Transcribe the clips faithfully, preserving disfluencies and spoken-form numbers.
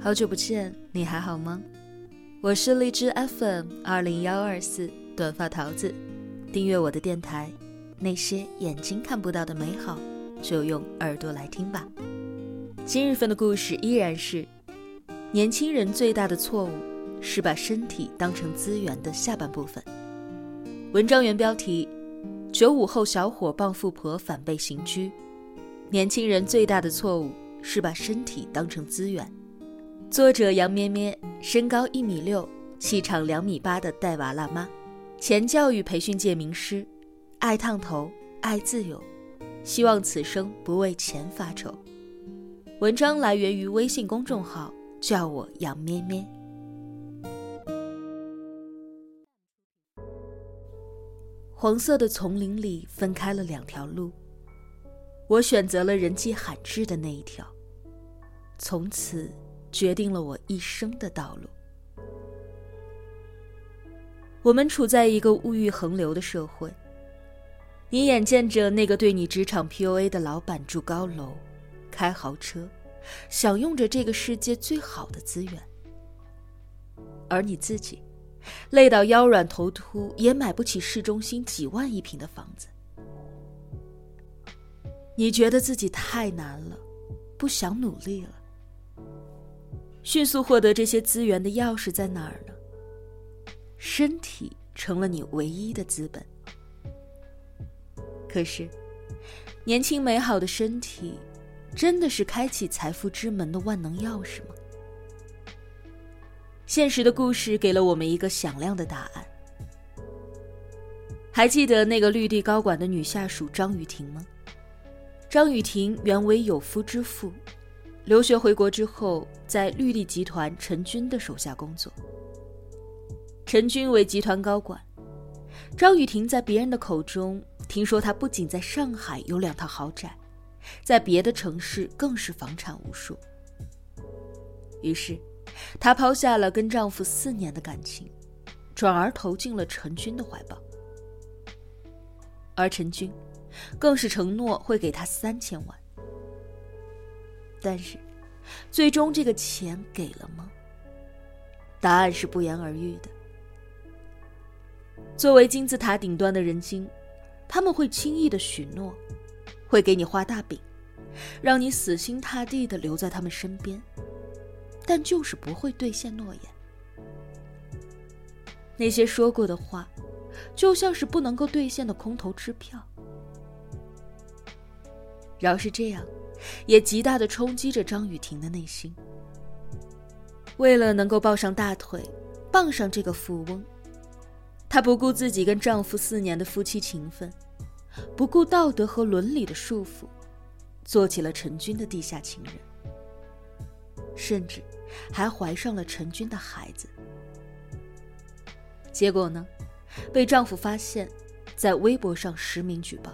好久不见，你还好吗？我是荔枝 F M 二零一二四短发桃子，订阅我的电台，那些眼睛看不到的美好，就用耳朵来听吧。今日份的故事依然是年轻人最大的错误是把身体当成资源的下半部分。文章原标题：九五后小伙傍富婆反被刑拘，年轻人最大的错误是把身体当成资源。作者杨咩咩，身高一米六，气场两米八的带娃辣妈，前教育培训界名师，爱烫头，爱自由，希望此生不为钱发愁。文章来源于微信公众号叫我杨咩咩。黄色的丛林里分开了两条路，我选择了人迹罕至的那一条，从此决定了我一生的道路。我们处在一个物欲横流的社会，你眼见着那个对你职场 P U A 的老板住高楼，开豪车，享用着这个世界最好的资源，而你自己累到腰软头秃，也买不起市中心几万一平的房子。你觉得自己太难了，不想努力了。迅速获得这些资源的钥匙在哪儿呢？身体成了你唯一的资本。可是，年轻美好的身体，真的是开启财富之门的万能钥匙吗？现实的故事给了我们一个响亮的答案。还记得那个绿地高管的女下属张雨婷吗？张雨婷原为有夫之妇，留学回国之后，在绿地集团陈军的手下工作。陈军为集团高管，张雨婷在别人的口中听说她不仅在上海有两套豪宅，在别的城市更是房产无数。于是她抛下了跟丈夫四年的感情，转而投进了陈军的怀抱，而陈军更是承诺会给她三千万。但是最终这个钱给了吗？答案是不言而喻的。作为金字塔顶端的人精，他们会轻易的许诺，会给你画大饼，让你死心塌地的留在他们身边，但就是不会兑现诺言。那些说过的话，就像是不能够兑现的空头支票。饶是这样，也极大地冲击着张雨婷的内心。为了能够抱上大腿，傍上这个富翁，她不顾自己跟丈夫四年的夫妻情分，不顾道德和伦理的束缚，做起了陈军的地下情人，甚至还怀上了陈军的孩子。结果呢，被丈夫发现，在微博上实名举报。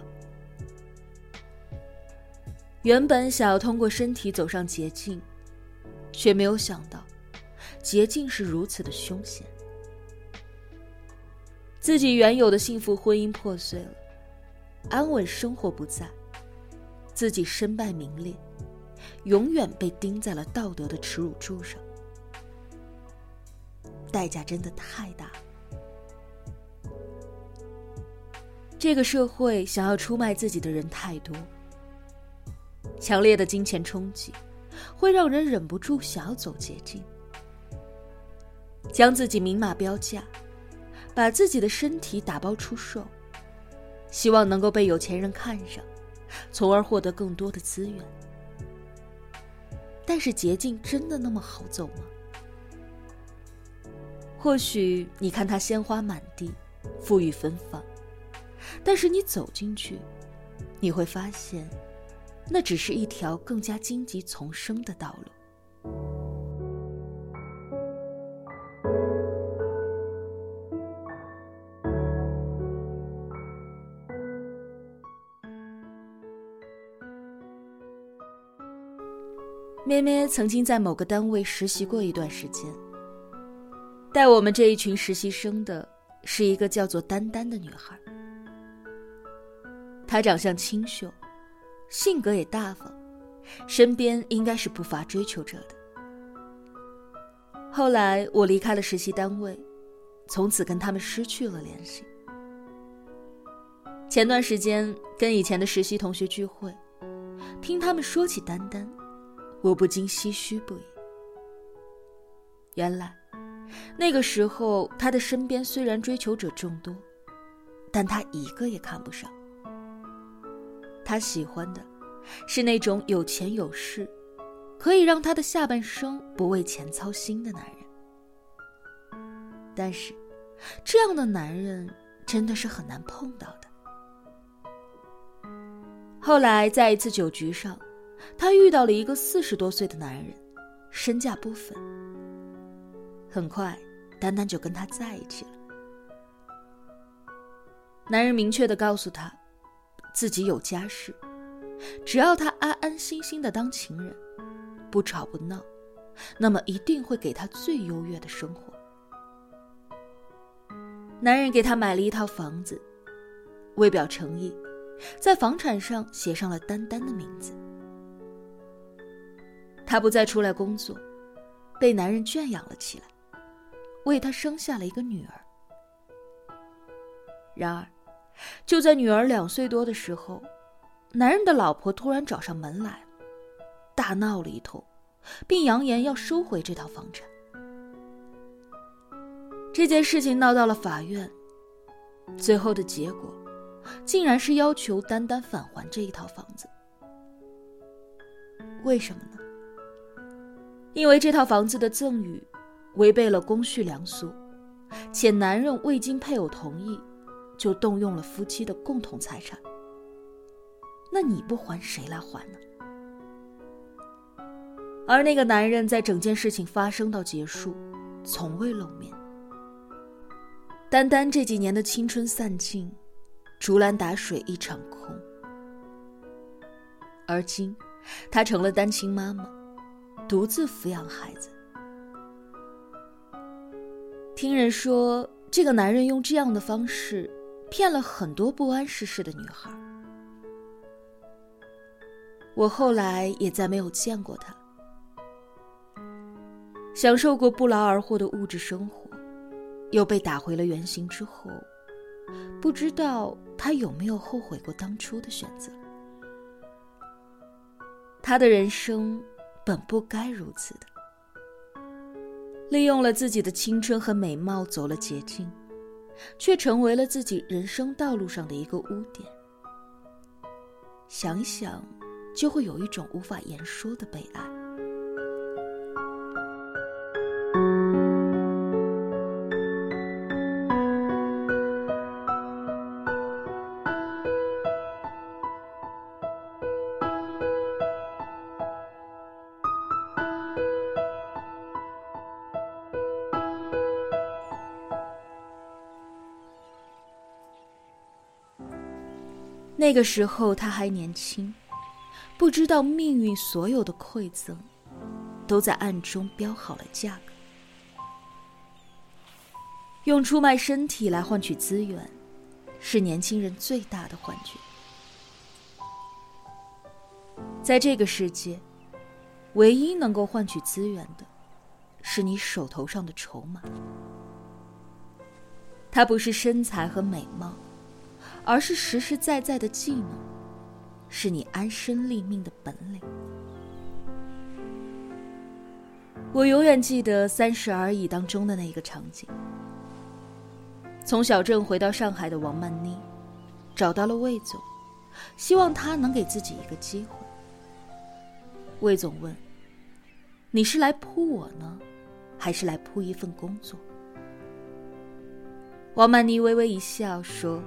原本想要通过身体走上捷径，却没有想到捷径是如此的凶险。自己原有的幸福婚姻破碎了，安稳生活不在，自己身败名裂，永远被钉在了道德的耻辱柱上，代价真的太大了。这个社会想要出卖自己的人太多，强烈的金钱冲击会让人忍不住想要走捷径，将自己明码标价，把自己的身体打包出售，希望能够被有钱人看上，从而获得更多的资源。但是捷径真的那么好走吗？或许你看它鲜花满地，馥郁芬芳，但是你走进去，你会发现那只是一条更加荆棘丛生的道路。咩咩曾经在某个单位实习过一段时间，带我们这一群实习生的是一个叫做丹丹的女孩。她长相清秀，性格也大方，身边应该是不乏追求者的，后来我离开了实习单位，从此跟他们失去了联系。前段时间跟以前的实习同学聚会，听他们说起丹丹，我不禁唏嘘不已。原来那个时候他的身边虽然追求者众多，但他一个也看不上。他喜欢的是那种有钱有势，可以让他的下半生不为钱操心的男人。但是这样的男人真的是很难碰到的。后来在一次酒局上，他遇到了一个四十多岁的男人，身价不菲。很快丹丹就跟他在一起了。男人明确地告诉他自己有家室，只要他安安心心地当情人，不吵不闹，那么一定会给他最优越的生活。男人给他买了一套房子，为表诚意，在房产上写上了丹丹的名字。他不再出来工作，被男人圈养了起来，为他生下了一个女儿。然而就在女儿两岁多的时候，男人的老婆突然找上门来，大闹了一通，并扬言要收回这套房产。这件事情闹到了法院，最后的结果竟然是要求丹丹返还这一套房子。为什么呢？因为这套房子的赠与违背了公序良俗，且男人未经配偶同意就动用了夫妻的共同财产。那你不还，谁来还呢？而那个男人在整件事情发生到结束从未露面。丹丹这几年的青春散尽，竹篮打水一场空。而今她成了单亲妈妈，独自抚养孩子。听人说这个男人用这样的方式骗了很多不谙世事的女孩。我后来也再没有见过他。享受过不劳而获的物质生活，又被打回了原形之后，不知道他有没有后悔过当初的选择。他的人生本不该如此的，利用了自己的青春和美貌走了捷径，却成为了自己人生道路上的一个污点。想一想，就会有一种无法言说的悲哀。那个时候他还年轻，不知道命运所有的馈赠都在暗中标好了价格。用出卖身体来换取资源，是年轻人最大的幻觉。在这个世界，唯一能够换取资源的是你手头上的筹码。它不是身材和美貌，而是实实在在的技能，是你安身立命的本领。我永远记得《三十而已》当中的那一个场景。从小镇回到上海的王曼妮找到了魏总，希望他能给自己一个机会。魏总问：你是来扑我呢，还是来扑一份工作？王曼妮微微一笑说：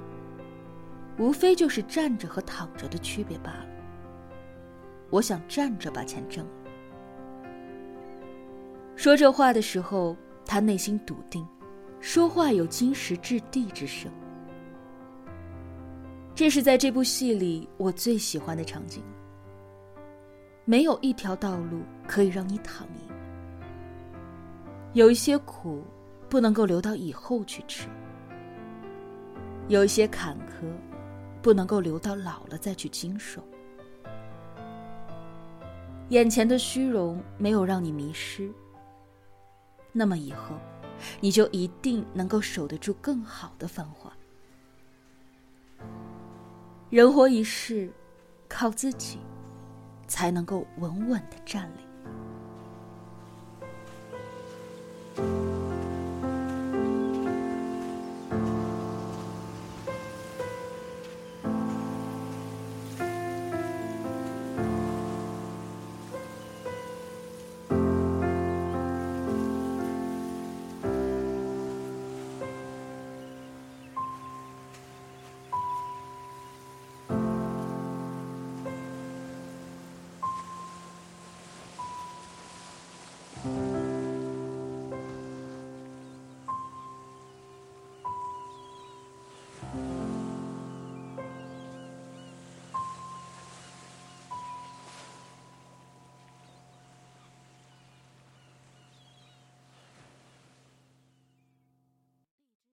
无非就是站着和躺着的区别罢了。我想站着把钱挣了。说这话的时候，他内心笃定，说话有金石掷地之声。这是在这部戏里我最喜欢的场景。没有一条道路可以让你躺赢，有一些苦不能够留到以后去吃，有一些坎坷不能够留到老了再去经受。眼前的虚荣没有让你迷失，那么以后你就一定能够守得住更好的繁华。人活一世，靠自己才能够稳稳地站立。